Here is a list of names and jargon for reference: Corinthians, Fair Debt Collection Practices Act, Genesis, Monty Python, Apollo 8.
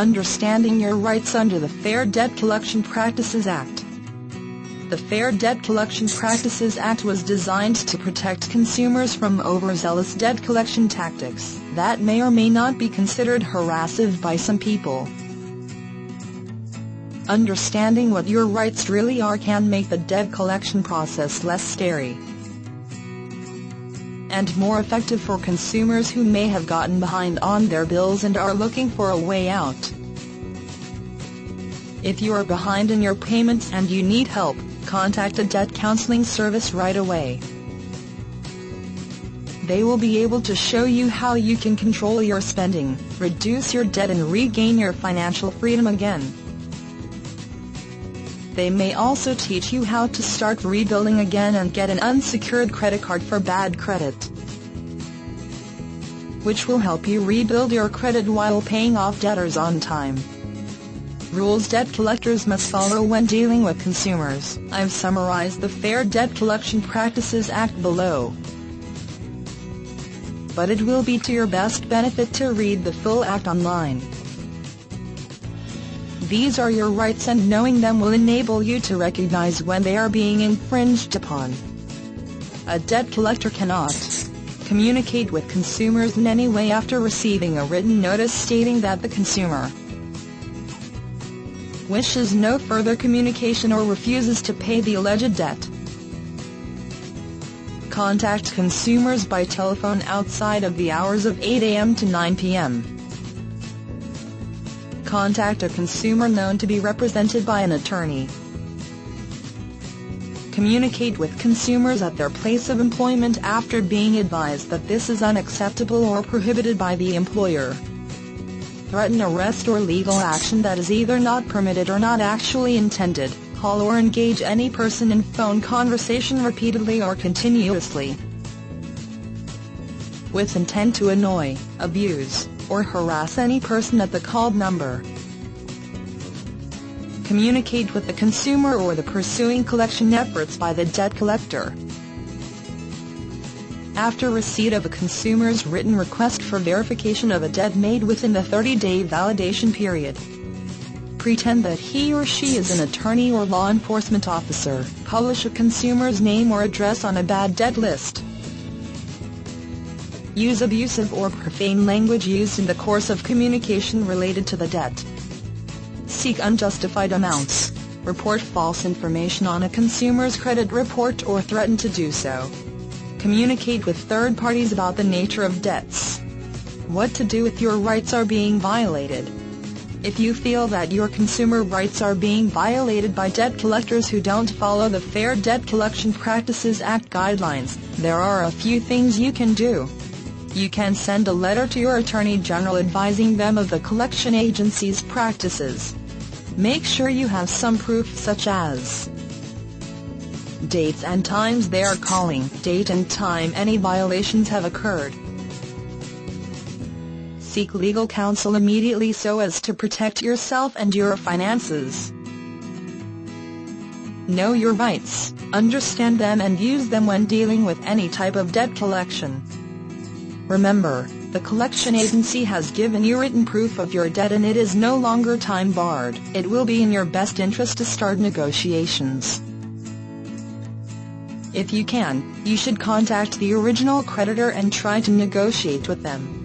Understanding your rights under the Fair Debt Collection Practices Act. The Fair Debt Collection Practices Act was designed to protect consumers from overzealous debt collection tactics that may or may not be considered harassive by some people. Understanding what your rights really are can make the debt collection process less scary and more effective for consumers who may have gotten behind on their bills and are looking for a way out. If you are behind in your payments and you need help, contact a debt counseling service right away. They will be able to show you how you can control your spending, reduce your debt, and regain your financial freedom again. They may also teach you how to start rebuilding again and get an unsecured credit card for bad credit, which will help you rebuild your credit while paying off debtors on time. Rules debt collectors must follow when dealing with consumers. I've summarized the Fair Debt Collection Practices Act below, but it will be to your best benefit to read the full act online. These are your rights, and knowing them will enable you to recognize when they are being infringed upon. A debt collector cannot communicate with consumers in any way after receiving a written notice stating that the consumer wishes no further communication or refuses to pay the alleged debt. Contact consumers by telephone outside of the hours of 8 a.m. to 9 p.m. Contact a consumer known to be represented by an attorney. Communicate with consumers at their place of employment after being advised that this is unacceptable or prohibited by the employer. Threaten arrest or legal action that is either not permitted or not actually intended. Call or engage any person in phone conversation repeatedly or continuously with intent to annoy, abuse, or harass any person at the called number. Communicate with the consumer or the pursuing collection efforts by the debt collector after receipt of a consumer's written request for verification of a debt made within the 30-day validation period. Pretend that he or she is an attorney or law enforcement officer. Publish a consumer's name or address on a bad debt list. Use abusive or profane language used in the course of communication related to the debt. Seek unjustified amounts. Report false information on a consumer's credit report or threaten to do so. Communicate with third parties about the nature of debts, what to do if your rights are being violated. If you feel that your consumer rights are being violated by debt collectors who don't follow the Fair Debt Collection Practices Act guidelines, there are a few things you can do. You can send a letter to your Attorney General advising them of the collection agency's practices. Make sure you have some proof such as dates and times they are calling, date and time any violations have occurred. Seek legal counsel immediately so as to protect yourself and your finances. Know your rights, understand them, and use them when dealing with any type of debt collection. Remember, the collection agency has given you written proof of your debt and it is no longer time barred. It will be in your best interest to start negotiations. If you can, you should contact the original creditor and try to negotiate with them.